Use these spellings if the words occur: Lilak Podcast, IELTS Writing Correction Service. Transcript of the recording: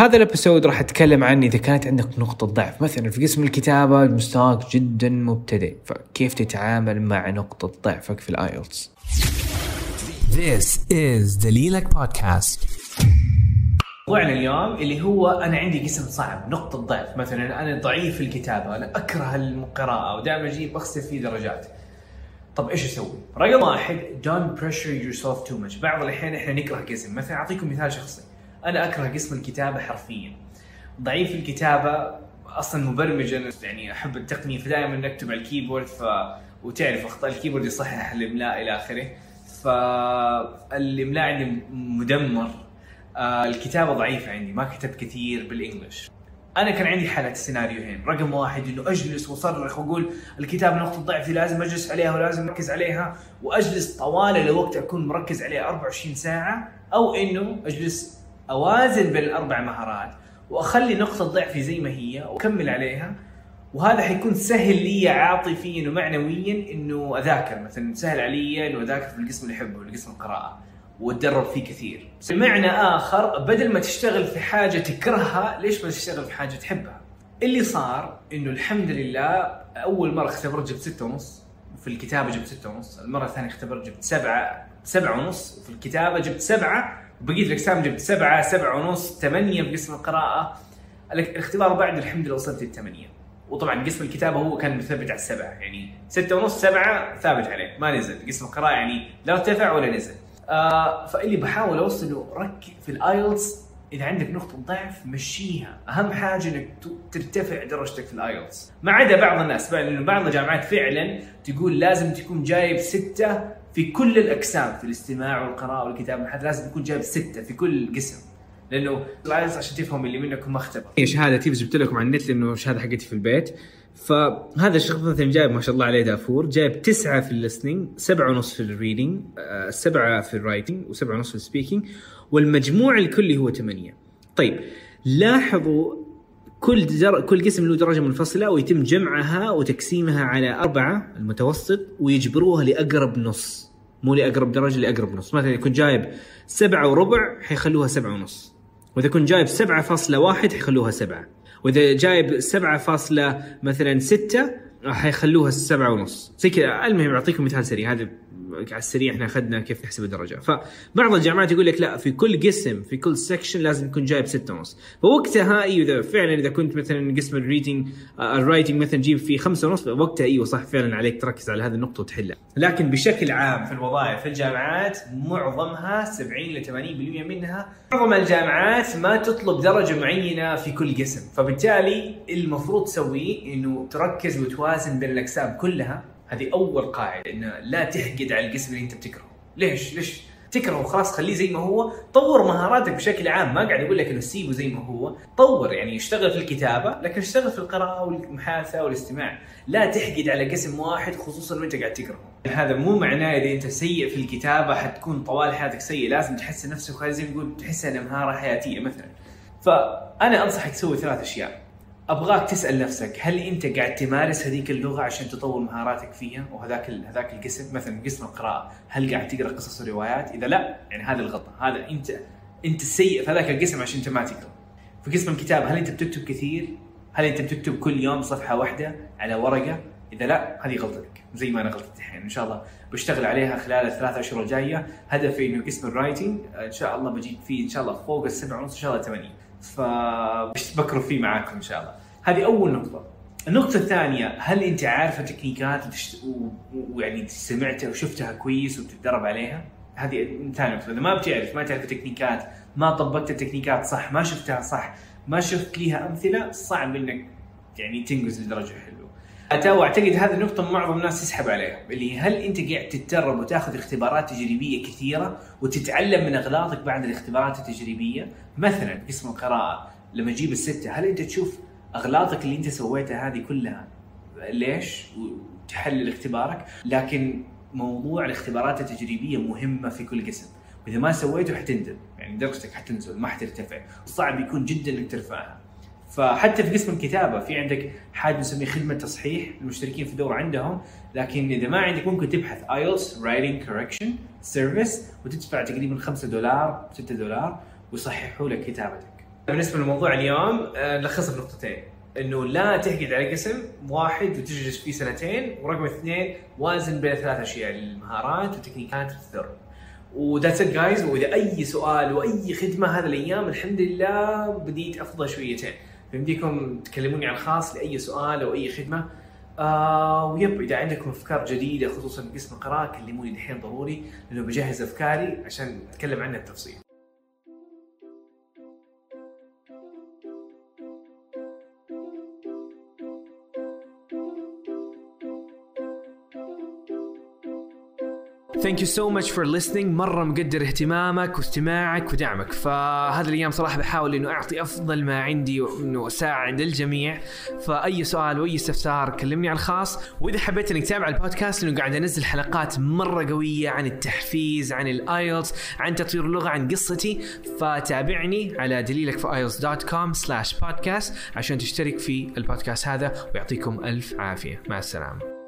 هذا الابيسود راح أتكلم عن إذا كانت عندك نقطة ضعف. مثلا في قسم الكتابة مستواك جدا مبتدئ، فكيف تتعامل مع نقطة ضعفك في الIELTS. This is the Lilak Podcast. موضوعنا اليوم اللي هو أنا عندي قسم صعب، نقطة ضعف. مثلا أنا ضعيف في الكتابة، أنا أكره القراءة ودائما أجيب أخسر فيه درجات. طب إيش أسوي؟ رقم واحد don't pressure yourself too much. بعض الأحيان إحنا نكره قسم. مثلا أعطيكم مثال شخصي، أنا أكره قسم الكتابة حرفياً، ضعيف الكتابة أصلاً، مبرمج أنا، يعني أحب التقنية، فدائماً نكتب على الكيبورد وتعرف أخطاء الكيبورد يصحح الإملاء إلى آخره، فالإملاء عندي مدمر، الكتابة ضعيفة عندي، ما كتب كثير بالإنجليش. أنا كان عندي حالة سيناريوهين، رقم واحد إنه أجلس وصرخ وأقول الكتاب نقطة ضعفي، لازم أجلس عليها ولازم أركز عليها، وأجلس طوال الوقت أكون مركز عليها 24 ساعة، أو إنه أجلس أوازن بين الأربع مهارات وأخلي نقطة ضعفي زي ما هي وأكمل عليها، وهذا حيكون سهل لي عاطفياً ومعنوياً إنه أذاكر. مثلاً سهل علي إنه أذاكر في القسم اللي أحبه، القسم القراءة، وأتدرب فيه كثير. بمعنى آخر، بدل ما تشتغل في حاجة تكرهها، ليش ما تشتغل في حاجة تحبها؟ اللي صار إنه الحمد لله أول مرة اختبرت جبت 6.5 في الكتابة، جبت 6.5. المرة الثانية اختبرت جبت 7.5 في الكتابة، جبت 7. بقيت الأقسام جبت 7.5 8 في قسم القراءة. الاختبار بعد الحمد لله وصلت ل8، وطبعا قسم الكتابة هو كان مثبت على 7، يعني 6.5 7 ثابت عليه، ما نزل. قسم القراءة يعني لا ارتفع ولا نزل. فاللي بحاول أوصله، ركز في الآيلتس، إذا عندك نقطة ضعف مشيها، أهم حاجة إنك ترتفع درجتك في الآيلتس. ما عدا بعض الناس، لأنه بعض الجامعات فعلا تقول لازم تكون جايب 6 في كل الأقسام، في الاستماع والقراءة والكتابة، حد لازم يكون جايب 6 في كل قسم، لأنه الآيلتس عشان تفهم اللي منكم ما اختبر. شهادتي جبت لكم على النت لأنه شهادة حقتي في البيت، فهذا الشخص مثلا جايب ما شاء الله عليه دافور، جايب 9 في الليسنينج، 7.5 في الريدينج، 7 في الرايتنج، و7.5 في السبيكينج، والمجموع الكلي هو 8. طيب لاحظوا كل قسم له درجة منفصلة، ويتم جمعها وتقسيمها على 4 المتوسط، ويجبروها لأقرب نص، مو لأقرب درجة، لأقرب نص. مثلا يكون جايب 7.25 حيخلوها 7.5، وإذا كنت جايب 7.1 حيخلوها 7، وإذا جايب 7.6 حيخلوها 7.5 زي كذا. المهم بعطيكم مثال سريع، هذا على السريع احنا اخذنا كيف نحسب الدرجة. فبعض الجامعات يقول لك لا، في كل قسم، في كل سكشن لازم يكون جايب 6.5. فوقتها ايوه فعلا، اذا كنت مثلا قسم الريدنج الرايتنج مثلا جيب فيه 5.5، وقتها ايوه صح فعلا عليك تركز على هذه النقطة وتحلها. لكن بشكل عام في الوظائف في الجامعات معظمها 70-80% منها، معظم الجامعات ما تطلب درجة معينة في كل قسم، فبالتالي المفروض تسويه انه تركز وتوازن بين الأقسام كلها. هذه أول قاعدة، إنه لا تحقد على القسم اللي أنت بتكرهه. ليش تكرهه؟ خلاص خليه زي ما هو، طور مهاراتك بشكل عام. ما قاعد أقول لك إنه سيبه زي ما هو، طور، يعني اشتغل في الكتابة، لكن اشتغل في القراءة والمحادثة والاستماع. لا تحقد على قسم واحد خصوصاً وأنت قاعد تكرهه. هذا مو معناه إذا أنت سيء في الكتابة حتكون طوال حياتك سيء، لازم تحسن نفسك، لازم تقول تحس إنها مهارة حياتية مثلاً. فأنا أنصحك تسوي 3 أشياء. أبغاك تسأل نفسك، هل أنت قاعد تمارس هذيك اللغة عشان تطور مهاراتك فيها؟ وهذاك القسم، مثلا قسم القراءة، هل قاعد تقرأ قصص وروايات؟ إذا لا، يعني هذا الغلطة، هذا أنت سيء في هذاك القسم عشان أنت ما تقرأ. في قسم الكتابة، هل أنت بتكتب كثير؟ هل أنت بتكتب كل يوم صفحة واحدة على ورقة؟ إذا لا، هذه غلطتك، زي ما أنا غلطت الحين. إن شاء الله بشتغل عليها خلال 3 أشهر الجاية. هدفي إنه قسم الرايتنج إن شاء الله بجيب فيه إن شاء الله فوق 7.5، إن شاء الله 8. فبشتبكروا فيه معاكم إن شاء الله. هذه أول نقطة. النقطة الثانية، هل أنت عارفة تكنيكات ويعني سمعتها وشفتها كويس وبتتدرب عليها؟ هذه ثاني نقطة. إذا ما بتعرف، ما تعرف تكنيكات، ما طبقت التكنيكات صح، ما شفتها صح، ما شفت ليها أمثلة، صعب إنك يعني تنجز لدرجة حلوة. وأعتقد هذه النقطة معظم الناس يسحب عليها، اللي هل أنت قاعد تتدرب وتاخذ اختبارات تجريبية كثيرة وتتعلم من أغلاطك بعد الاختبارات التجريبية؟ مثلا قسم القراءة لما أجيب 6، هل أنت تشوف أغلاطك اللي أنت سويتها هذه كلها ليش وتحلل اختبارك؟ لكن موضوع الاختبارات التجريبية مهمة في كل قسم، وإذا ما سويته حتندم، يعني درجتك حتنزل ما حترتفع، صعب يكون جدا إنك ترفعها. فحتى في قسم الكتابة في عندك حاجة نسميه خدمة تصحيح، المشتركين في دور عندهم، لكن إذا ما عندك ممكن تبحث IELTS Writing Correction Service وتدفع تقريبا $5 $6 ويصححوا لك كتابتك. بالنسبة لموضوع اليوم نلخصه بنقطتين، انه لا تحقد على قسم واحد وتجلس فيه سنتين، ورقم اثنين وازن بين ثلاث اشياء، المهارات والتكنيكات والتدرب. وذاتس ات جايز. واذا اي سؤال واي خدمه هذه الايام الحمد لله بديت افضل شويتين، يمديكم تكلموني على الخاص لاي سؤال او اي خدمه. ويب اذا عندكم افكار جديده خصوصا بقسم القراءه كلموني دحين ضروري، لانه بجهز افكاري عشان اتكلم عنها بتفصيل. Thank you so much for listening. مرة مقدر اهتمامك واستماعك ودعمك. فهذه الأيام صراحة بحاول إنه أعطي أفضل ما عندي وإنه أساعد الجميع. فأي سؤال وأي استفسار كلمني على الخاص. وإذا حبيت إنك تتابع البودكاست لأنه قاعد أنزل حلقات مرة قوية عن التحفيز، عن الآيلتس، عن تطوير اللغة، عن قصتي، فتابعني على دليلك في ielts.com/podcast عشان تشترك في البودكاست هذا. ويعطيكم ألف عافية. مع السلامة.